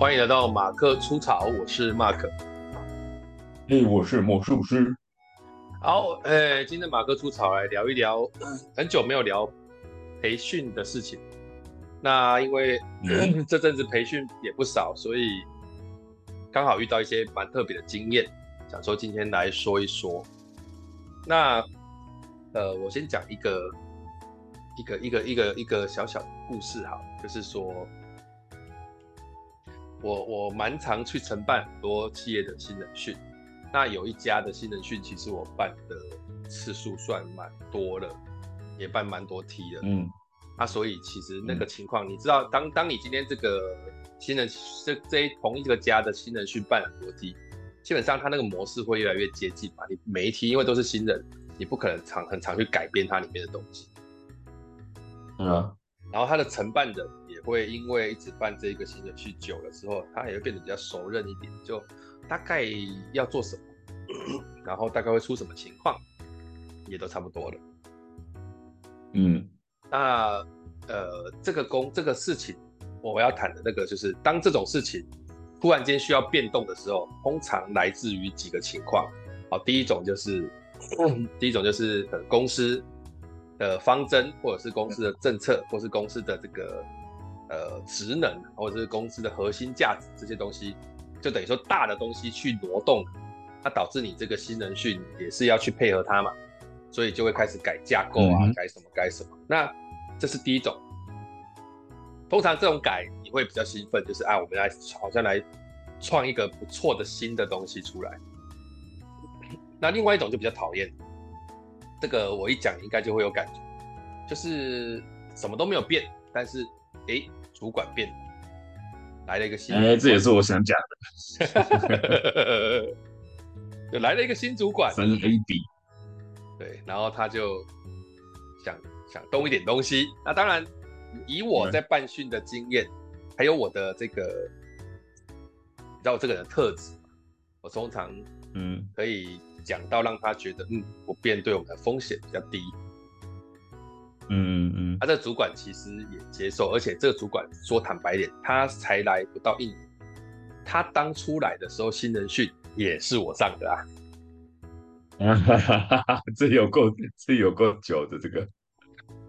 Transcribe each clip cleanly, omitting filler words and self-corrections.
欢迎来到马克出草，我是 Mark。 我是魔术师。好，今天马克出草来聊一聊很久没有聊培训的事情。那因为这阵子培训也不少，所以刚好遇到一些蛮特别的经验，想说今天来说一说。那我先讲一个小小的故事哈，就是说我蛮常去承办很多企业的新人训。那有一家的新人训，其实我办的次数算蛮多了，也办蛮多梯了。那所以其实那个情况，你知道，当你今天这个新人同一个家的新人训办很多梯，基本上它那个模式会越来越接近嘛。你每一梯因为都是新人，你不可能很常去改变它里面的东西。然后它的承办人也会因为一直办这个新人训久了之后，他也会变得比较熟认一点，就大概要做什么，然后大概会出什么情况，也都差不多了。那这个事情我要谈的那个就是，当这种事情突然间需要变动的时候，通常来自于几个情况。好，第一种就是公司的方针，或者是公司的政策，或是公司的这个职能，或者是公司的核心价值，这些东西就等于说大的东西去挪动，那导致你这个新人训也是要去配合它嘛，所以就会开始改架构啊，改什么。那这是第一种。通常这种改你会比较兴奋，就是我们好像来创一个不错的新的东西出来。那另外一种就比较讨厌，这个我一讲应该就会有感觉，就是什么都没有变，但是主管变了，来了一个新主管，这也是我想讲的，就来了一个新主管，分 A B， 对，然后他就想动一点东西。那当然，以我在办训的经验，还有我的这个，你知道我这个人的特质，我通常可以讲到让他觉得不变对我们的风险比较低。他这个主管其实也接受，而且这个主管说坦白点，他才来不到一年，他当初来的时候新人训也是我上的啊。这有够久的这个。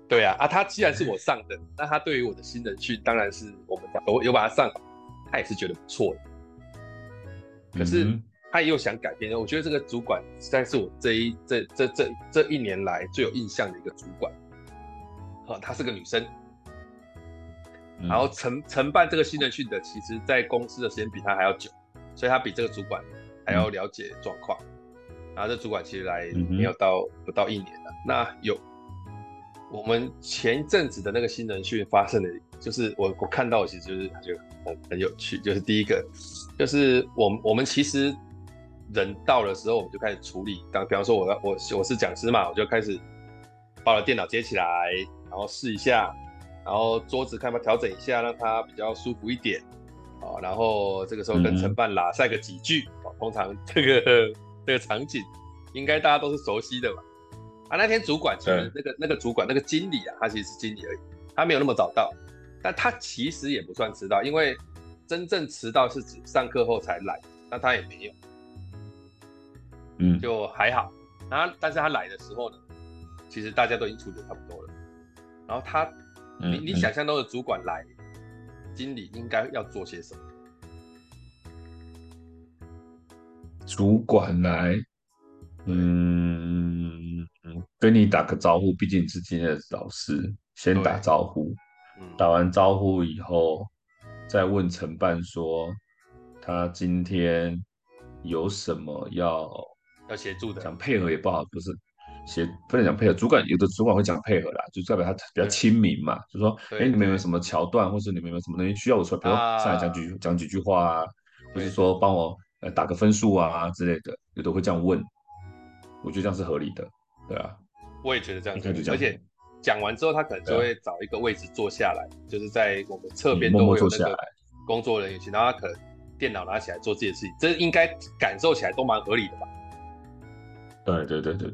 对啊，他既然是我上的，那他对于我的新人训当然是我们有把他上，他也是觉得不错的。可是他又想改变，我觉得这个主管实在是我这一年来最有印象的一个主管。她是个女生，然后承办这个新人训的，其实在公司的时间比她还要久，所以她比这个主管还要了解状况。然后这主管其实来没有到不到一年了。那我们前一阵子的那个新人训发生的，就是我看到的其实就是很有趣，就是第一个就是我们其实人到的时候我们就开始处理，比方说我是讲师嘛，我就开始把我的电脑接起来，然后试一下，然后桌子看要调整一下，让它比较舒服一点。然后这个时候跟承办拉塞个几句。通常这个场景应该大家都是熟悉的嘛。那天主管其实那个主管那个经理啊，他其实是经理而已，他没有那么早到，但他其实也不算迟到，因为真正迟到是指上课后才来，那他也没有，就还好。然后但是他来的时候呢，其实大家都已经处理得差不多了。然后他，你想象中的主管来，经理应该要做些什么？主管来，跟你打个招呼，毕竟是今天的老师，先打招呼。打完招呼以后，再问承办说，他今天有什么要协助的？想配合也不好，不是。不能讲配合，有的主管会讲配合啦，就代表他比较亲民嘛，就说你们有没有什么桥段，或是你们有没有什么东西需要我出来，比如上来讲几句话啊，或是说帮我打个分数啊之类的，有的会这样问，我觉得这样是合理的，对啊，我也觉得这样是合理的。而且讲完之后，他可能就会找一个位置坐下来，就是在我们侧边都会有那个工作人员，然后他可能电脑拿起来做自己的事情，这应该感受起来都蛮合理的吧。对。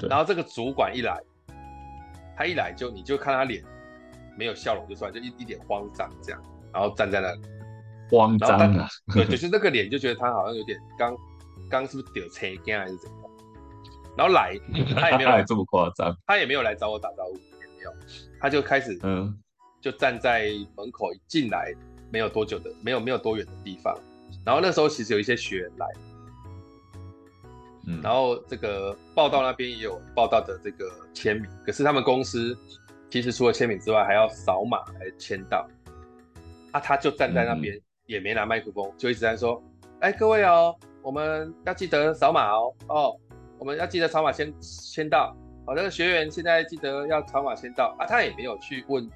然后这个主管一来，他一来你就看他脸没有笑容就算，就一点慌张这样，然后站在那里，慌张啊，对，就是那个脸就觉得他好像有点刚是不是得车干还是怎样，然后来他也没有来这么夸张，他也没有来找我打招呼，也没有，他就开始就站在门口一进来没有多久的没有多远的地方，然后那时候其实有一些学员来，然后这个报道那边也有报道的这个签名，可是他们公司其实除了签名之外还要扫码来签到，啊，他就站在那边也没拿麦克风，就一直在说，哎，各位哦，我们要记得扫码哦，哦，我们要记得扫码先签到，好，那个学员现在记得要扫码签到啊，他也没有去问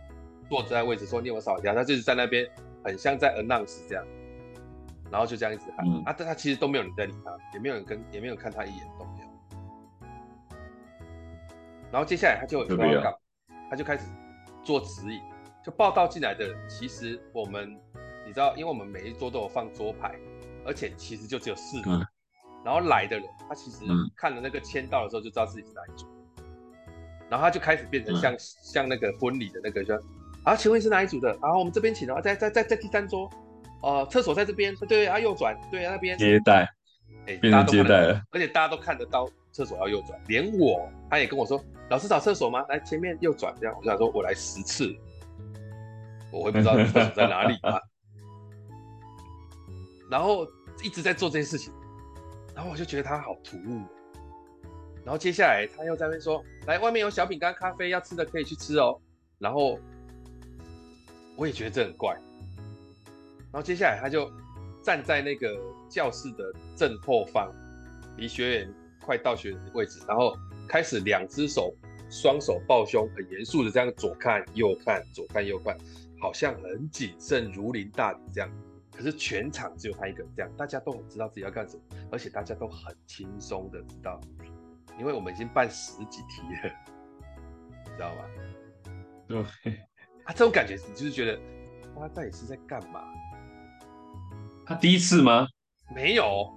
坐在位置说你有没有扫一下，他就是在那边很像在 announce 这样，然后就这样一直喊啊，但他其实都没有人在理他，也没有人看他一眼都没有。然后接下来他就有要搞，他就开始做指引，就报道进来的人，其实我们你知道，因为我们每一桌都有放桌牌，而且其实就只有4人，然后来的人他其实看了那个签到的时候就知道自己是哪一组，然后他就开始变成像那个婚礼的那个就。啊，请问是哪一组的？然后我们这边请的话，在第3桌，厕所在这边，对啊，右转，对啊，那边接待，变成接待了，而且大家都看得到厕所要右转，连我他也跟我说，老师找厕所吗？来前面右转，这样我就想说，我来10次，我会不知道厕所在哪里啊。然后一直在做这件事情，然后我就觉得他好突兀。然后接下来他又在那边说，来外面有小饼干、咖啡，要吃的可以去吃哦。然后。我也觉得这很怪，然后接下来他就站在那个教室的正后方，离学员快到学员的位置，然后开始两只手双手抱胸，很严肃的这样左看右看左看右看，好像很谨慎如临大敌这样。可是全场只有他一个人这样，大家都很知道自己要干什么，而且大家都很轻松的知道，因为我们已经办10几题了，你知道吗？对。啊，这种感觉你就是觉得他到底是在干嘛？他第一次吗？没有，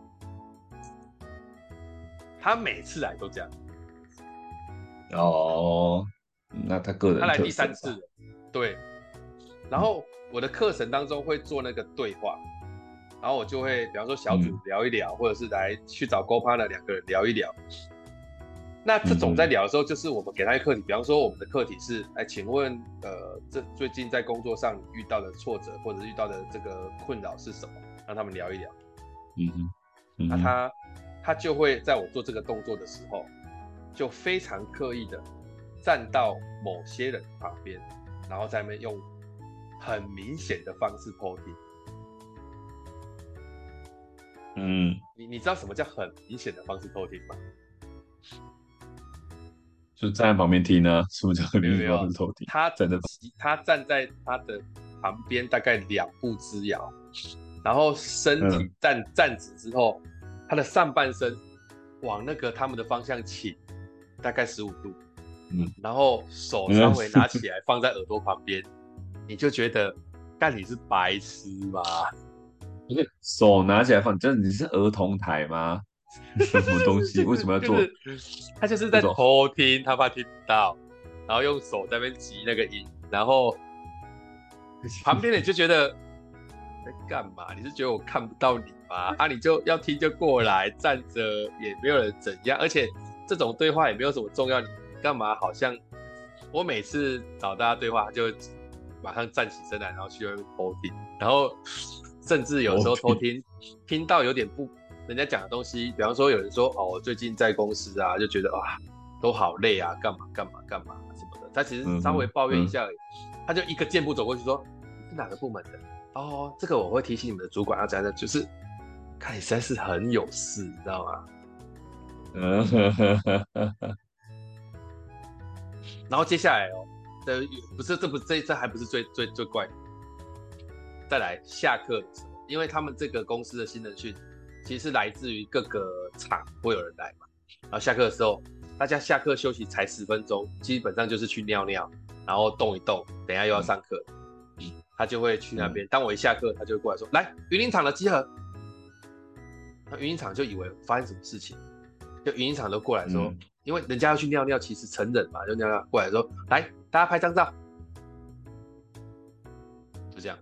他每次来都这样。哦，那他个人特色吧。他来第3次了，对。然后我的课程当中会做那个对话，然后我就会，比方说小组聊一聊，或者是来去找GoPartner两个人聊一聊。那这种在聊的时候，就是我们给他一个课题，比方说我们的课题是，哎，请问，这最近在工作上遇到的挫折或者是遇到的这个困扰是什么？让他们聊一聊。那他就会在我做这个动作的时候，就非常刻意的站到某些人旁边，然后在那边用很明显的方式偷听。你知道什么叫很明显的方式偷听吗？就站在旁边听啊，是不是叫林彪很头顶？他站在他的旁边大概2步之遥，然后身体站直之后，他的上半身往那个他们的方向倾，大概15度，然后手稍微拿起来放在耳朵旁边，你就觉得，干你是白痴吧？手拿起来放，你是儿童台吗？什么东西？为什么要做？他就是在偷听，他怕听不到，然后用手在那边击那个音，然后旁边的就觉得在干嘛？你是觉得我看不到你吗？啊，你就要听就过来站着，也没有人怎样，而且这种对话也没有什么重要，你干嘛？好像我每次找大家对话，就马上站起身来，然后去偷听，然后甚至有时候偷听，听到有点不。人家讲的东西，比方说有人说哦，我最近在公司啊，就觉得啊，都好累啊，干嘛干嘛干嘛什么的。他其实稍微抱怨一下而已，他就一个箭步走过去说：“你是哪个部门的？哦，这个我会提醒你们的主管要怎样。”就是看你实在是很有事，你知道吗？然后接下来哦，这还不是最怪的。再来下课的时候，因为他们这个公司的新人训。其实来自于各个厂会有人来嘛，然后下课的时候，大家下课休息才10分钟，基本上就是去尿尿，然后动一动，等一下又要上课，他就会去那边。当我一下课，他就会过来说：“来，云林厂的集合。”那云林厂就以为发生什么事情，就云林厂都过来说，因为人家要去尿尿，其实成人嘛，就尿尿过来说：“来，大家拍张照。”就这样。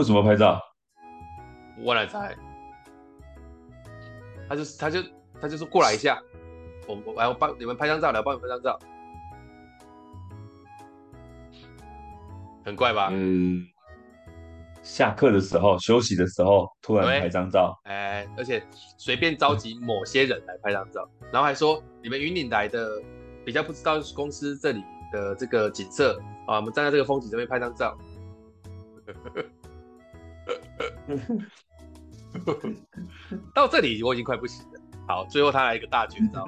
为什么要拍照？我来猜。他就说过来一下，我帮你们拍张照，来帮你们拍张照。很怪吧？嗯。下课的时候，休息的时候，突然拍张照，哎，而且随便召集某些人来拍张照，然后还说你们云林来的比较不知道公司这里的这个景色啊，我们站在这个风景这边拍张照。到这里我已经快不行了。好，最后他来一个大绝招，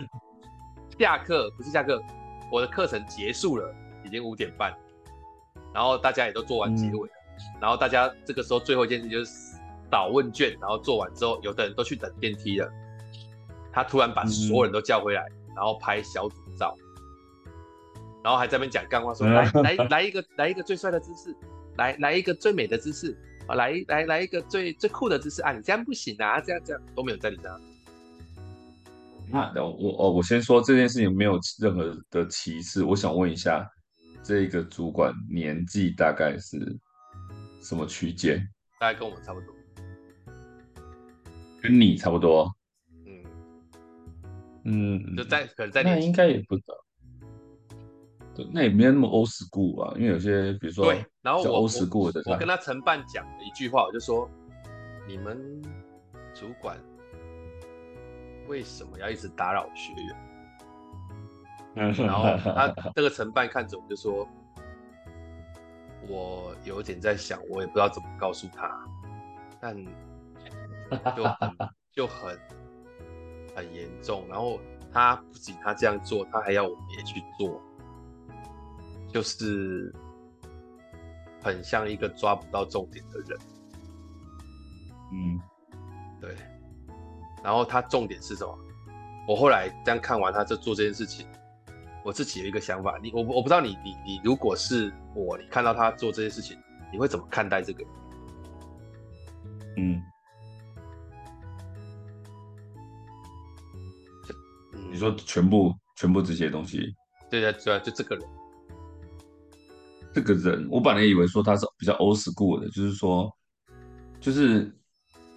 下课不是下课，我的课程结束了，已经5点半，然后大家也都做完结尾了。然后大家这个时候最后一件事就是扫问卷，然后做完之后，有的人都去等电梯了。他突然把所有人都叫回来，然后拍小组照，然后还在那边讲干话说，来一个最帅的姿势，来一个最美的姿势，来一个最酷的姿势啊！你这样不行啊，这样都没有在理他。那我先说这件事情没有任何的歧视，我想问一下，这个主管年纪大概是？什么区间？大概跟我们差不多，跟你差不多。嗯，就在可能在那应该也不早，那也没那么 old school 吧，因为有些比如说对，然后 old school 的，我跟他承办讲了一句话，我就说你们主管为什么要一直打扰学员？然后他这个承办看着我就说。我有点在想，我也不知道怎么告诉他，但就很严重。然后他不仅他这样做，他还要我们也去做，就是很像一个抓不到重点的人。嗯，对。然后他重点是什么？我后来这样看完他就做这件事情。我自己有一个想法，我不知道你如果是我，你看到他做这些事情，你会怎么看待这个？你说全部这些东西，对啊，就这个人，我本来以为说他是比较 old school 的，就是说，就是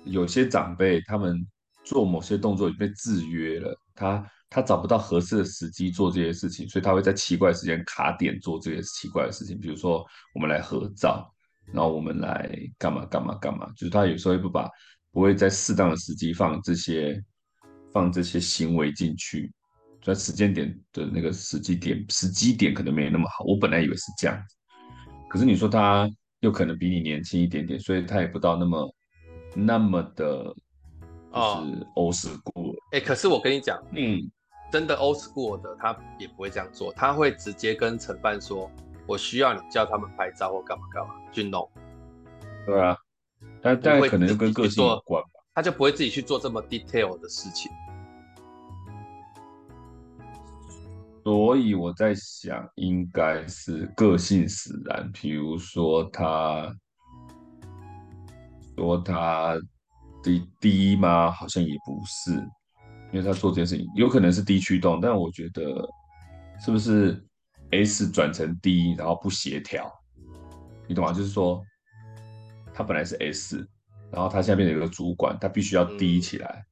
有些长辈他们做某些动作已被制约了，他找不到合适的时机做这些事情，所以他会在奇怪的时间卡点做这些奇怪的事情。比如说，我们来合照，然后我们来干嘛干嘛干嘛，就是他有时候不会在适当的时机放这些行为进去，所以时间点的那个时机点可能没那么好。我本来以为是这样子，可是你说他又可能比你年轻一点点，所以他也不到那么的，就是old school。可是我跟你讲，真的 old school 的，他也不会这样做，他会直接跟承办说：“我需要你叫他们拍照或干嘛干嘛去弄。”对啊，但可能就跟个性有关吧，他就不会自己去做这么 detail 的事情。所以我在想，应该是个性使然。比如说他低吗？好像也不是，因为他做这件事情有可能是低驱动，但我觉得是不是 S 转成 D， 然后不协调，你懂吗？就是说他本来是 S， 然后他现在变成一个主管，他必须要 D 起来，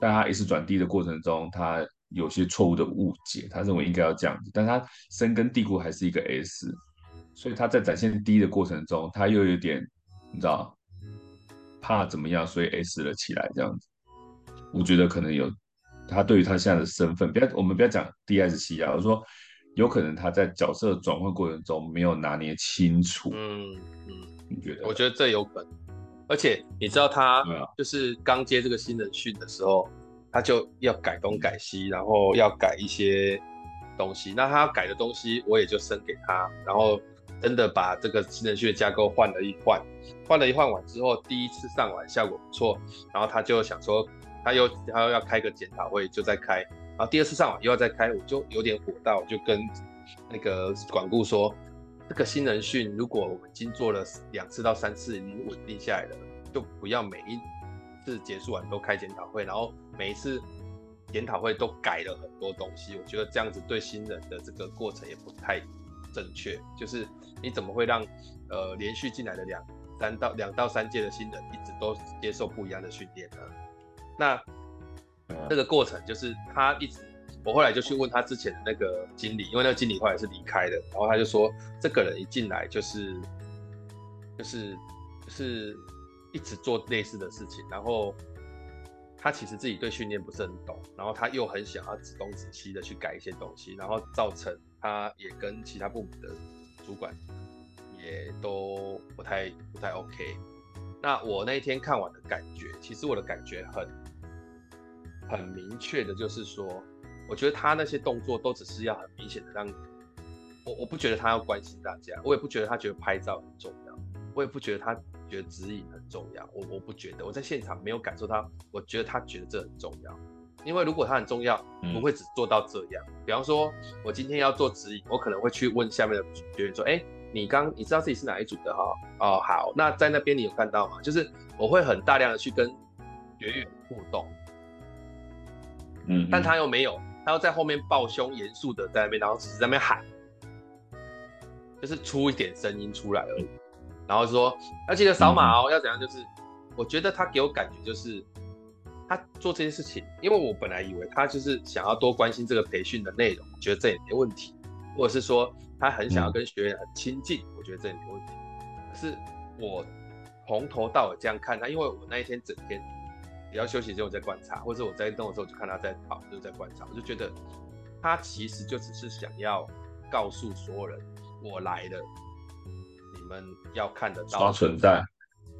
但他 S 转 D 的过程中，他有些错误的误解，他认为应该要这样子，但他深根蒂固还是一个 S， 所以他在展现 D 的过程中，他又有点你知道。怕怎么样，所以 S 了起来这样子。我觉得可能有他对于他现在的身份，我们不要讲 DSC 啊，我说有可能他在角色转换过程中没有拿捏清楚。你觉得？我觉得这有可能。而且你知道他就是刚接这个新人训的时候，他就要改东改西，然后要改一些东西。那他改的东西，我也就生给他，然后。真的把这个新人训的架构换了一换完之后，第一次上完效果不错，然后他就想说他又要开个检讨会，就在开，然后第二次上完又要再开，我就有点火大，我就跟那个管顾说，这个新人训如果我们已经做了2次到3次已经稳定下来了，就不要每一次结束完都开检讨会，然后每一次检讨会都改了很多东西，我觉得这样子对新人的这个过程也不太正确，就是你怎么会让连续进来的2到3届的新人一直都接受不一样的训练啊。那这个过程就是他一直，我后来就去问他之前的那个经理，因为那个经理后来是离开的，然后他就说这个人一进来就是一直做类似的事情，然后他其实自己对训练不是很懂，然后他又很想要指东指西的去改一些东西，然后造成他也跟其他部门的主管也都不太 OK。 那我那天看完的感觉，其实我的感觉很明确的就是说，我觉得他那些动作都只是要很明显的让我不觉得他要关心大家，我也不觉得他觉得拍照很重要，我也不觉得他觉得指引很重要，我不觉得，我在现场没有感受到，我觉得他觉得这很重要。因为如果他很重要，不会只做到这样。比方说，我今天要做指引，我可能会去问下面的学员说：“哎，你知道自己是哪一组的哈？哦，好，那在那边你有看到吗？”就是我会很大量的去跟学员互动，但他又没有，他又在后面抱胸严肃的在那边，然后只是在那边喊，就是出一点声音出来而已。然后说要记得扫码哦，要怎样？就是我觉得他给我感觉就是他做这些事情，因为我本来以为他就是想要多关心这个培训的内容，我觉得这也没问题，或者是说他很想要跟学员很亲近，我觉得这也没问题。可是我从头到尾这样看他，因为我那一天整天也要休息的时候我在观察，或者我在运动的时候我就看他在跑，就在观察，我就觉得他其实就只是想要告诉所有人我来了。你们要看得到存在，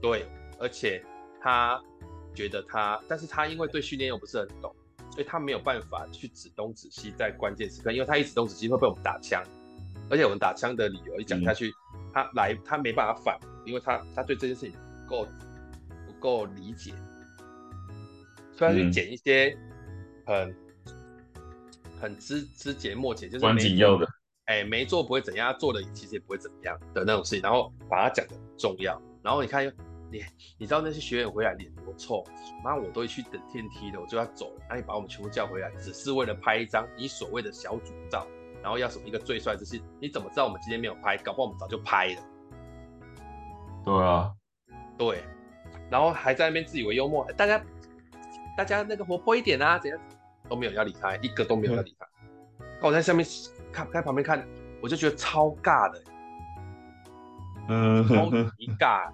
对，而且他觉得他，但是他因为对训练又不是很懂，所以他没有办法去指东指西，在关键时刻，因为他一指东指西会被我们打枪，而且我们打枪的理由一讲下去，他没办法反，因为他对这件事情不够理解，所以他去捡一些很枝节末节，就是关紧要的。哎，没做不会怎样，做了其实也不会怎么样的那种事情，然后把它讲得很重要。然后你看，你知道那些学员回来脸多臭，妈，我都去等电梯的，我就要走了。那你把我们全部叫回来，只是为了拍一张你所谓的小组照，然后要什么一个最帅之气？你怎么知道我们今天没有拍？搞不好我们早就拍了。对啊，对，然后还在那边自以为幽默，大家那个活泼一点啊，怎样都没有要理他，一个都没有要理他。我在下面看旁边看，我就觉得超尬的，超级尬。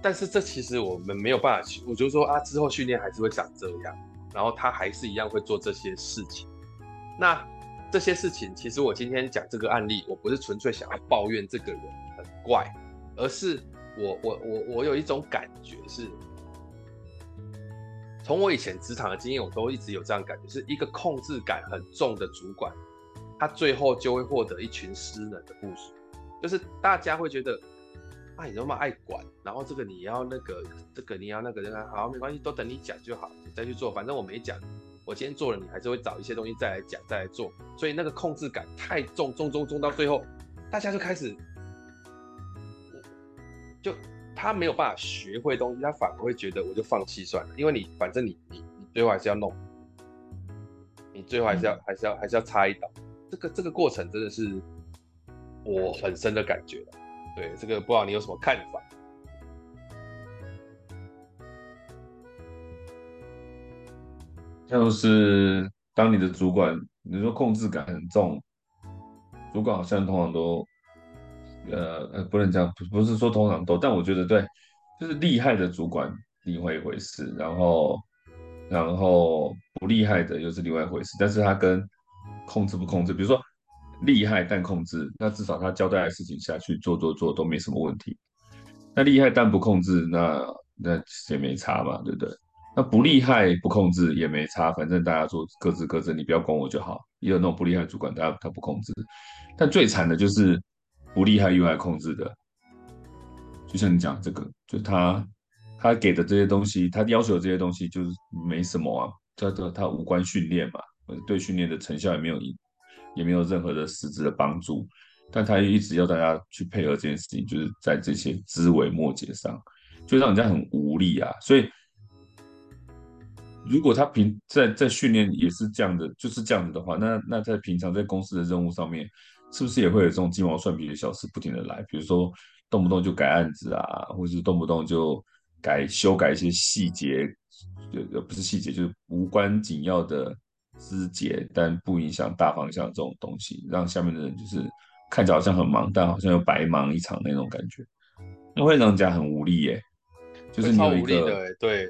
但是这其实我们没有办法，我就说啊，之后训练还是会长这样，然后他还是一样会做这些事情。那这些事情，其实我今天讲这个案例，我不是纯粹想要抱怨这个人很怪，而是我有一种感觉是。从我以前职场的经验，我都一直有这样的感觉，是一个控制感很重的主管，他最后就会获得一群失能的部属，就是大家会觉得，啊，你那么爱管，然后这个你要那个，这个你要那个，好，没关系，都等你讲就好，你再去做，反正我没讲，我今天做了，你还是会找一些东西再来讲，再来做，所以那个控制感太重到最后，大家就开始，就。他没有办法学会东西，他反而会觉得我就放弃算了，因为你反正你最后还是要弄，你最后还是要插一刀。这个过程真的是我很深的感觉了。对，这个不知道你有什么看法？就是当你的主管，你说控制感很重，主管好像通常都。不能讲，不是说通常都，但我觉得对，就是厉害的主管另外一回事，然后不厉害的又是另外一回事。但是他跟控制不控制，比如说厉害但控制，那至少他交代的事情下去做都没什么问题。那厉害但不控制，那也没差嘛，对不对？那不厉害不控制也没差，反正大家做各自各自，你不要管我就好。也有那种不厉害的主管，他不控制，但最惨的就是。不厉害又爱控制的，就像你讲这个，就他给的这些东西，他要求的这些东西就是没什么啊，他无关训练嘛，对训练的成效也没有任何的实质的帮助，但他一直要大家去配合这件事情，就是在这些枝微末节上，就让人家很无力啊。所以，如果他在训练也是这样的，就是这样子的话，那在平常在公司的任务上面。是不是也会有这种鸡毛蒜皮的小事不停的来？比如说动不动就改案子啊，或是动不动就修改一些细节，不是细节，就是无关紧要的枝节，但不影响大方向这种东西，让下面的人就是看起来好像很忙，但好像又白忙一场那种感觉，那会让人家很无力耶。就是你有一个对，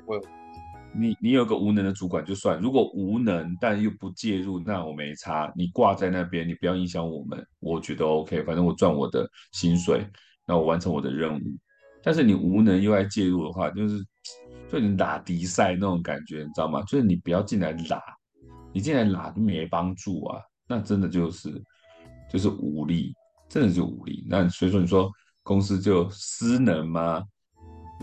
你有个无能的主管就算，如果无能但又不介入，那我没差，你挂在那边，你不要影响我们，我觉得 OK， 反正我赚我的薪水，那我完成我的任务。但是你无能又爱介入的话，就你打敌赛那种感觉，你知道吗？就是你不要进来拉，你进来拉就没帮助啊，那真的就是无力，真的就无力。那所以说，你说公司就失能吗？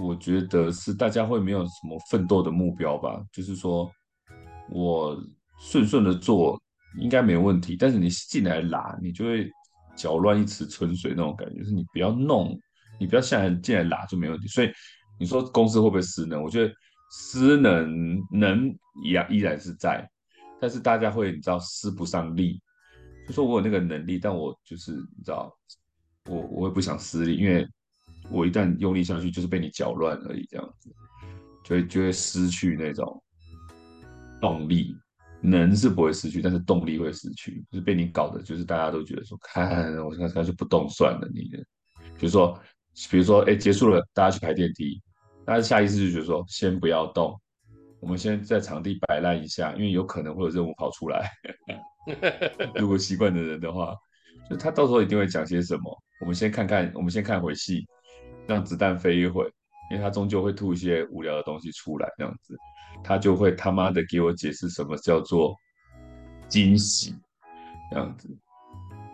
我觉得是大家会没有什么奋斗的目标吧，就是说我顺的做应该没问题，但是你进来拉，你就会搅乱一池春水那种感觉，就是你不要弄，你不要下来进来拉就没问题。所以你说公司会不会失能？我觉得失能依然是在，但是大家会你知道施不上力，就说我有那个能力，但我就是你知道我也不想施力，因为我一旦用力下去，就是被你搅乱而已，这样子就会失去那种动力。能是不会失去，但是动力会失去，就是被你搞的，就是大家都觉得说，看我干脆不动算了。你的，比如说，哎，结束了，大家去排电梯，大家下意识就觉得说，先不要动，我们先在场地摆烂一下，因为有可能会有任务跑出来。如果习惯的人的话，就他到时候一定会讲些什么。我们先看回戏。让子弹飞一会，因为他终究会吐一些无聊的东西出来，这样子，他就会他妈的给我解释什么叫做惊喜，这样子，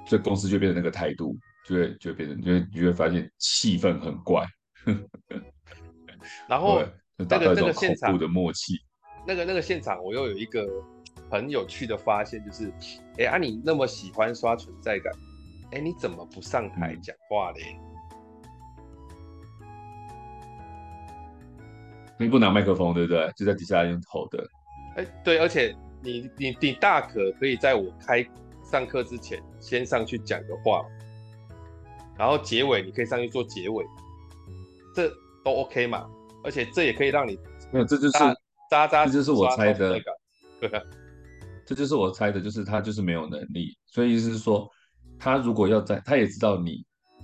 所以公司就变成那个态度，就会变成，就会发现气氛很怪，然后达到一种恐怖的默契。那个现场，我又有一个很有趣的发现，就是，哎啊，你那么喜欢刷存在感，哎，你怎么不上台讲话嘞？你不拿麦克风，对不对？就在底下用吼的。哎，对，而且你大可以在我开上课之前先上去讲个话，然后结尾你可以上去做结尾，这都 OK 嘛？而且这也可以让你没有，这就是扎，这就是我猜的。对啊，这就是我猜的，就是他就是没有能力，所以意思是说，他如果要在，他也知道你，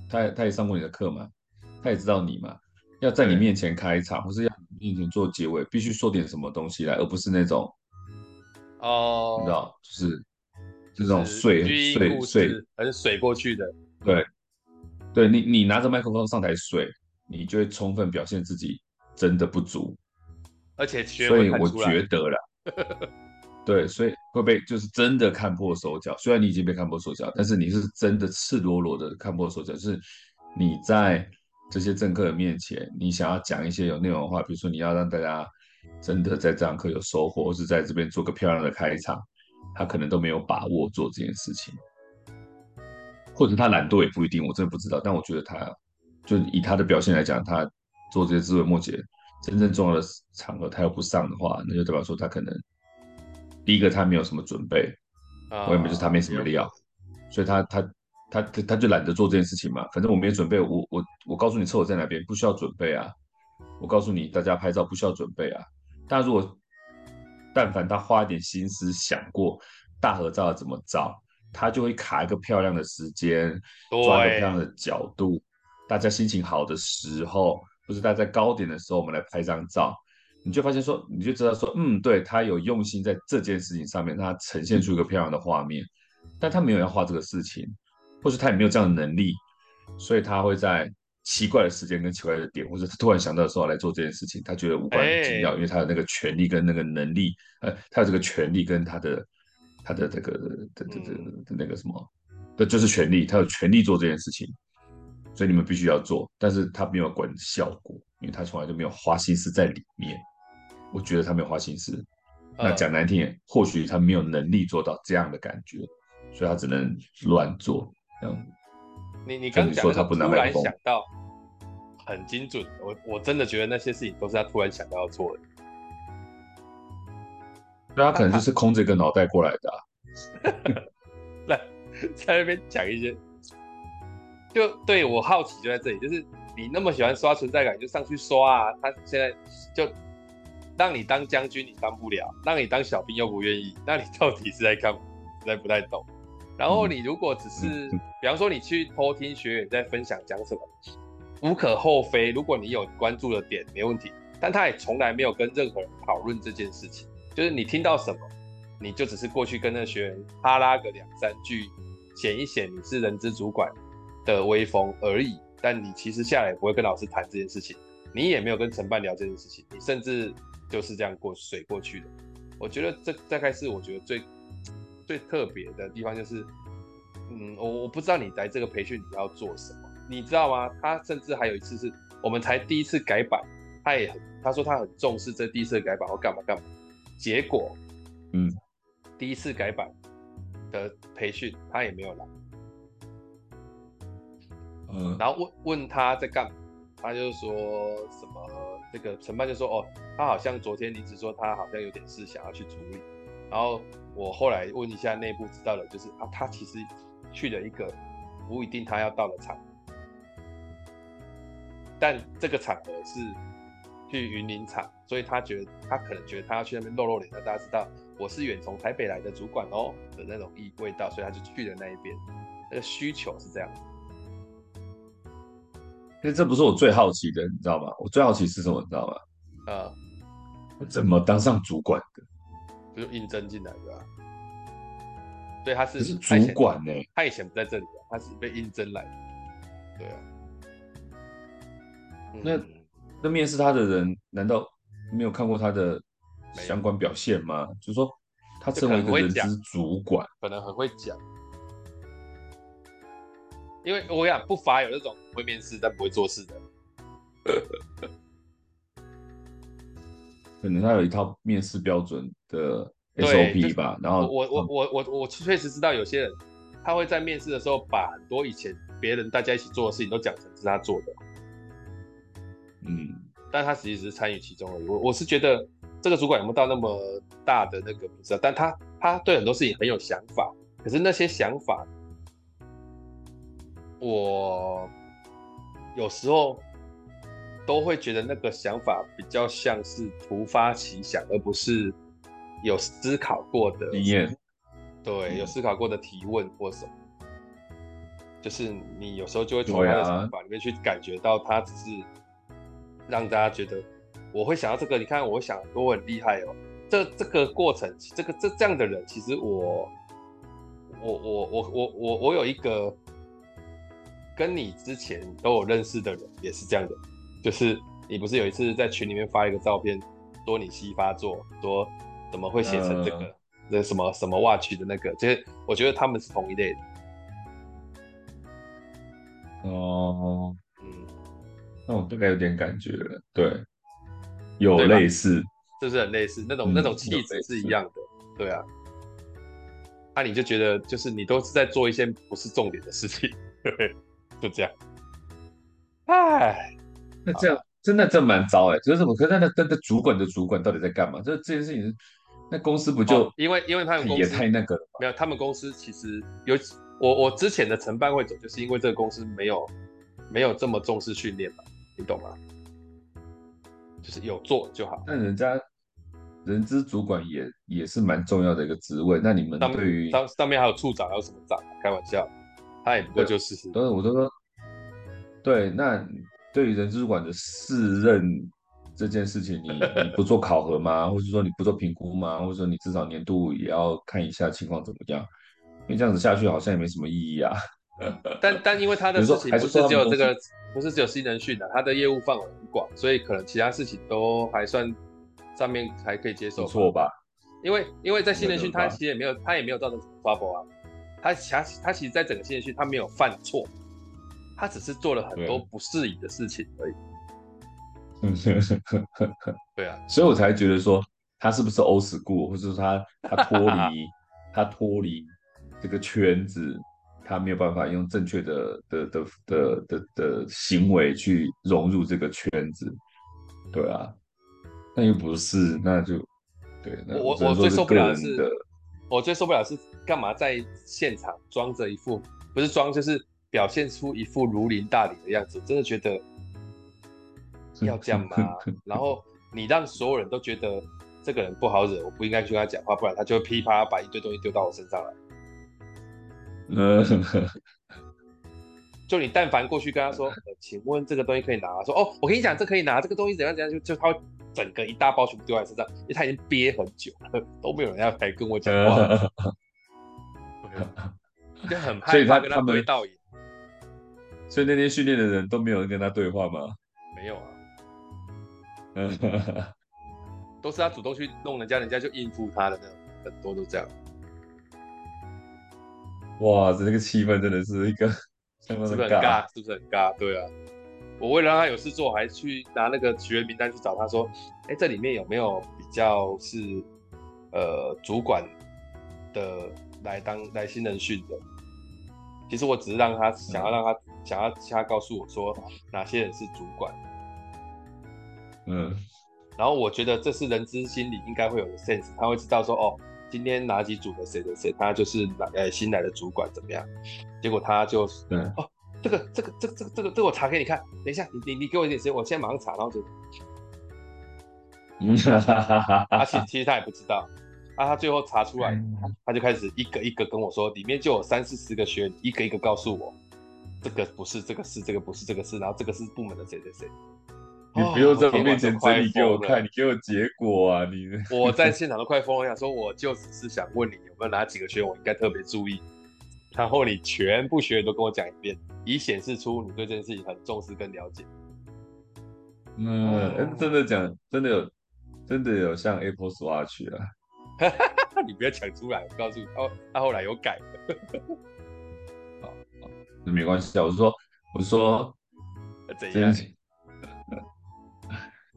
他也上过你的课嘛，他也知道你嘛，要在你面前开场，或是要。并且做结尾必须说点什么东西来，而不是那种哦，你知道，就是这种水很水过去的。对，对你拿着麦克风上台水，你就会充分表现自己真的不足，而且学问看出来。所以我觉得啦，对，所以会被就是真的看破手脚。虽然你已经被看破手脚，但是你是真的赤裸裸的看破手脚，就是你在。这些政客的面前，你想要讲一些有内容的话，比如说你要让大家真的在这堂课有收获，或是在这边做个漂亮的开场，他可能都没有把握做这件事情，或者他懒惰也不一定，我真的不知道。但我觉得他，就以他的表现来讲，他做这些枝微末节，真正重要的场合他又不上的话，那就代表说他可能第一个他没有什么准备，我也没说他没什么料，所以他就懒得做这件事情嘛，反正我没准备，我告诉你厕所在哪边，不需要准备啊。我告诉你大家拍照不需要准备啊。但如果但凡他花一点心思想过大合照怎么照，他就会卡一个漂亮的时间，抓一个漂亮的角度，大家心情好的时候，或是大家高点的时候，我们来拍张照，你就发现说，你就知道说，对他有用心在这件事情上面，让他呈现出一个漂亮的画面，但他没有要画这个事情。或是他也没有这样的能力，所以他会在奇怪的时间跟奇怪的点，或者他突然想到的时候来做这件事情，他觉得无关紧要，因为他有那个权利跟那个能力，他有这个权利跟他的这个那个什么，就是权利，他有权利做这件事情，所以你们必须要做，但是他没有管效果，因为他从来就没有花心思在里面。我觉得他没有花心思，那讲难听点，或许他没有能力做到这样的感觉，所以他只能乱做。你刚讲的突然想到很精准，我真的觉得那些事情都是他突然想到要做的。那他可能就是空着一个脑袋过来的、啊。在那边讲一些，就对我好奇就在这里，就是你那么喜欢刷存在感，你就上去刷啊。他现在就让你当将军，你当不了；让你当小兵又不愿意，那你到底是在干嘛？实在不太懂。然后你如果只是，比方说你去偷听学员在分享讲什么，无可厚非。如果你有关注的点，没问题。但他也从来没有跟任何人讨论这件事情，就是你听到什么，你就只是过去跟那学员哈拉个2-3句，显一显你是人资主管的威风而已。但你其实下来也不会跟老师谈这件事情，你也没有跟承办聊这件事情，你甚至就是这样水过去的。我觉得这大概是我觉得最特别的地方，就是，我不知道你来这个培训你要做什么，你知道吗？他甚至还有一次是我们才第一次改版，他说他很重视这第一次改版，或干嘛干嘛。结果，第一次改版的培训他也没有来，然后问他在干嘛，他就说什么这个承办就说哦，他好像昨天离职，说他好像有点事想要去处理。然后我后来问一下内部知道了，就是啊，他其实去了一个不一定他要到的场，但这个场合是去云林场，所以他可能觉得他要去那边露露脸的，大家知道我是远从台北来的主管哦的那种味道，所以他就去了那一边。那个需求是这样子。其实这不是我最好奇的，你知道吗？我最好奇是什么，你知道吗？我怎么当上主管的？就应征进来的啊，对，他是主管呢，他以前不在这里啊，他是被应征来的，对啊。那面试他的人难道没有看过他的相关表现吗？就是说他成为一个人资主管，可能很会讲，因为我想不乏有那种会面试但不会做事的。可能他有一套面试标准的 SOP 吧，然后我确实知道有些人他会在面试的时候把很多以前别人大家一起做的事情都讲成是他做的，但他其实是参与其中而已。我是觉得这个主管有没有到那么大的那个不知道，但他对很多事情很有想法，可是那些想法我有时候都会觉得那个想法比较像是突发奇想，而不是有思考过的经验。对，有思考过的提问或什么，就是你有时候就会从他的想法里面去感觉到，他只是让大家觉得我会想到这个。你看，我想我很厉害哦。这个过程，这样的人，其实我有一个跟你之前都有认识的人，也是这样的。就是你不是有一次在群里面发一个照片，说你西发作，说怎么会写成这个，那什么什么挖去的那个，其实我觉得他们是同一类的。哦，那我大概有点感觉了，对，有类似，是不是很类似？那种气质是一样的，对啊。那你就觉得就是你都是在做一些不是重点的事情，对，就这样。唉。那这样真的这蛮糟哎，就是什么？可是那主管的主管到底在干嘛？就是这件事情，那公司不就、因为他们公司也太那个了吧？没有，他们公司其实有我之前的承办会走，就是因为这个公司没有这么重视训练嘛，你懂吗？就是有做就好。但人家人资主管也是蛮重要的一个职位，那你们对于上面还有处长还有什么长？开玩笑，他也不过就是。我都说，对那。对于人资主管的适任这件事情你不做考核吗？或者说你不做评估吗？或者说你至少年度也要看一下情况怎么样？因为这样子下去好像也没什么意义啊。但因为他的事情不是只有这个，不是只有新人训啊，他的业务范围很广，所以可能其他事情都还算上面还可以接受。不错吧？因为在新人训他其实也没有造成什么 trouble 啊，他其实在整个新人训他没有犯错。他只是做了很多不适宜的事情而已。对啊，所以我才觉得说他是不是old school，或者说他脱离这个圈子，他没有办法用正确的行为去融入这个圈子。对啊，那又不是，那就对。那我最受不了的是，我最受不了是干嘛在现场装着一副，不是装就是表现出一副如临大敌的样子，真的觉得要这样吗？然后你让所有人都觉得这个人不好惹，我不应该去跟他讲话，不然他就会噼啪把一堆东西丢到我身上来。就你但凡过去跟他说，请问这个东西可以拿吗？说哦，我跟你讲，这可以拿，这个东西怎样怎样，就他会整个一大包全部丢在身上，因为他已经憋很久了，都没有人要来跟我讲话，就很害怕跟他对到眼。所以那天训练的人都没有人跟他对话吗？没有啊，都是他主动去弄人家，人家就应付他的那种，很多都这样。哇，这个气氛真的是一个。是不是很尬？是不是很尬？对啊，我为了让他有事做，还去拿那个学员名单去找他说：“哎，这里面有没有比较是主管的来新人训的？”其实我只是让他想要他告诉我说哪些人是主管。嗯，然后我觉得这是人之心理应该会有的 sense， 他会知道说哦。今天哪几组的谁的谁，他就是新来的主管怎么样？结果他就哦，这个我查给你看，等一下你给我一点时间，我现在马上查，然后就，其实他也不知道，啊，他最后查出来，他就开始一个一个跟我说，里面就有30-40个学员，一个一个告诉我，这个不是，这个是，这个不是，这个是，然后这个是部门的谁谁谁。你不用在我面前整理给我看，你给我结果啊！你我在现场都快疯了，想说我就只是想问你有没有哪几个学员我应该特别注意，然后你全部学员都跟我讲一遍，以显示出你对这件事情很重视跟了解。嗯，真的讲，真的有像 Apple Swatch 啊！你不要讲出来，我告诉你，他后来有改的。好，没关系啊，我说怎样？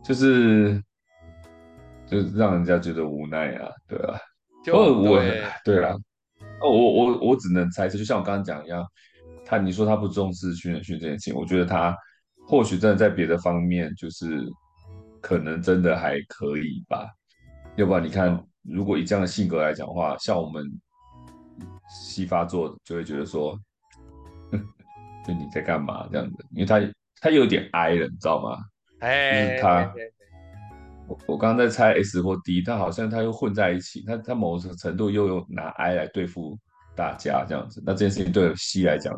就是让人家觉得无奈啊，对啊，我只能猜测，就像我刚刚讲一样，你说他不重视训练这件事情，我觉得他或许真的在别的方面就是可能真的还可以吧，要不然你看，如果以这样的性格来讲的话，像我们西发作就会觉得说，就你在干嘛这样子，因为他有点哀了，你知道吗？就是他，我刚刚在猜 S 或 D， 但好像他又混在一起，他某种程度又拿 I 来对付大家这样子。那这件事情对 C 来讲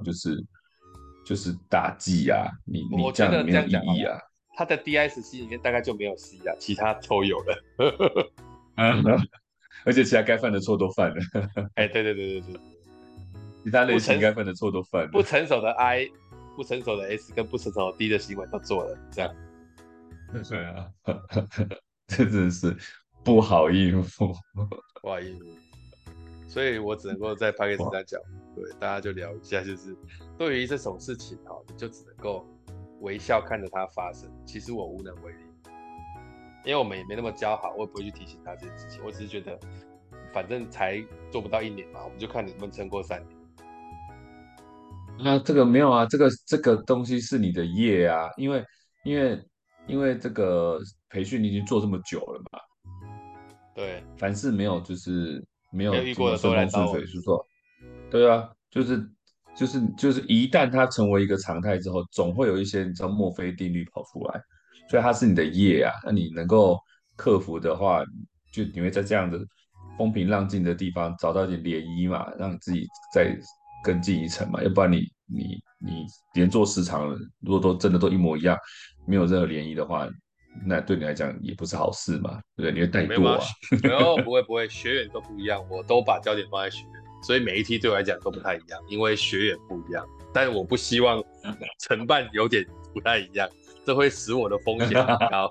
就是打击啊，你这样没有意义啊。他的 DSC 里面大概就没有 C 啊，其他都有了。而且其他该犯的错都犯了。哎，对，其他类型该犯的错都犯了。不成熟的 I、不成熟的 S 跟不成熟的 D 的行为都做了，这样。对啊，这真是不好应付，不好应付，所以我只能够在 podcast 上讲，对大家就聊一下，就是对于这种事情你就只能够微笑看着它发生。其实我无能为力，因为我们也没那么交好，我也不会去提醒他这件事情。我只是觉得，反正才做不到1年嘛，我们就看你能不能撑过3年。那这个没有啊，这个东西是你的业啊，因为这个培训你已经做这么久了嘛，对，凡事没有就是没有遇过的都来找我，对啊，就是一旦它成为一个常态之后，总会有一些你知道墨菲定律跑出来，所以它是你的业啊，那你能够克服的话，就你会在这样的风平浪静的地方找到一点涟漪嘛，让你自己再更进一层嘛，要不然你连做10场了，如果都真的都一模一样，没有任何涟漪的话，那对你来讲也不是好事嘛，对不对？你会怠惰啊？没有，不会，学员都不一样，我都把焦点放在学员，所以每一梯对我来讲都不太一样，因为学员不一样，但是我不希望承办有点不太一样，这会使我的风险很高。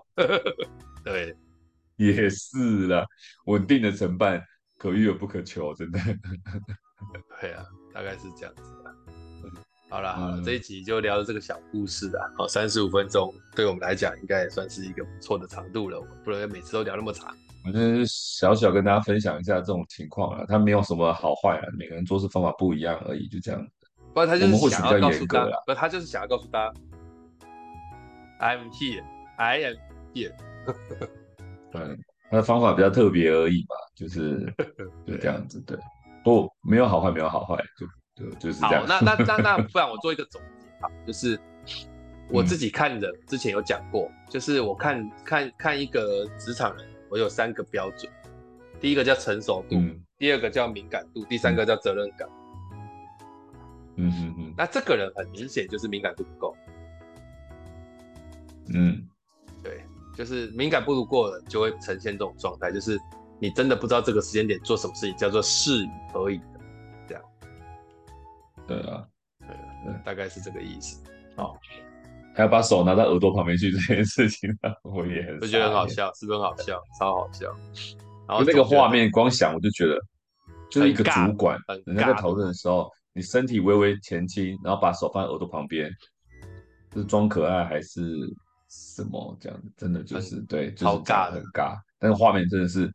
对，也是啦，稳定的承办可遇而不可求，真的。对啊，大概是这样子吧。好了，这一集就聊了这个小故事啦。好，35分钟对我们来讲应该也算是一个不错的长度了，我不能每次都聊那么长。反正小小跟大家分享一下这种情况啦，它没有什么好坏啦，每个人做事方法不一样而已，就这样。不然他就是想要告诉大家，I'm here, I am here。他的方法比较特别而已嘛，就是这样子，对，不，没有好坏，没有好坏，就是这样。好，那不然我做一个总结啊，就是我自己看人之前有讲过，就是我看一个职场人，我有三个标准，第一个叫成熟度，第二个叫敏感度，第三个叫责任感。那这个人很明显就是敏感度不够。对，就是敏感度不够的就会呈现这种状态，就是你真的不知道这个时间点做什么事情叫做适宜而已的，这样。对啊，对，大概是这个意思。好，还要把手拿到耳朵旁边去这件事情，我也很，我觉得很好笑，是不是很好笑？超好笑。然后那个画面光想我就觉得，就是一个主管，人家在讨论的时候，你身体微微前倾，然后把手放在耳朵旁边，是装可爱还是什么？这样真的就是对，就是很尬。但是画面真的是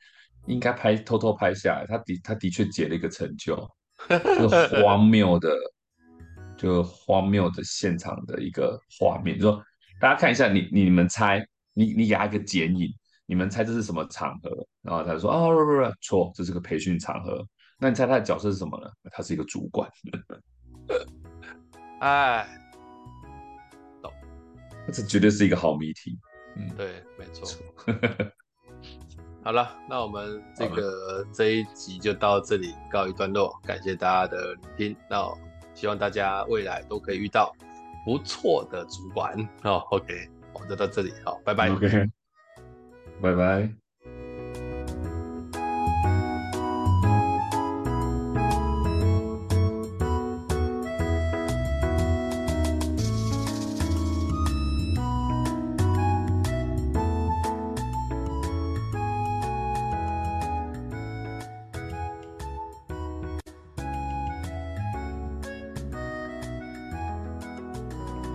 应该偷偷拍下来，他的确解了一个成就，就是荒谬的现场的一个画面。就是说大家看一下，你们猜，你给他一个剪影，你们猜这是什么场合？然后他就说啊，不，错，这是个培训场合。那你猜他的角色是什么呢？他是一个主管。哎，懂，这绝对是一个好谜题。对，没错。好了，那我们这一集就到这里告一段落，感谢大家的聆听。那希望大家未来都可以遇到不错的主管。OK， 我们就到这里，好，拜拜。OK， 拜拜。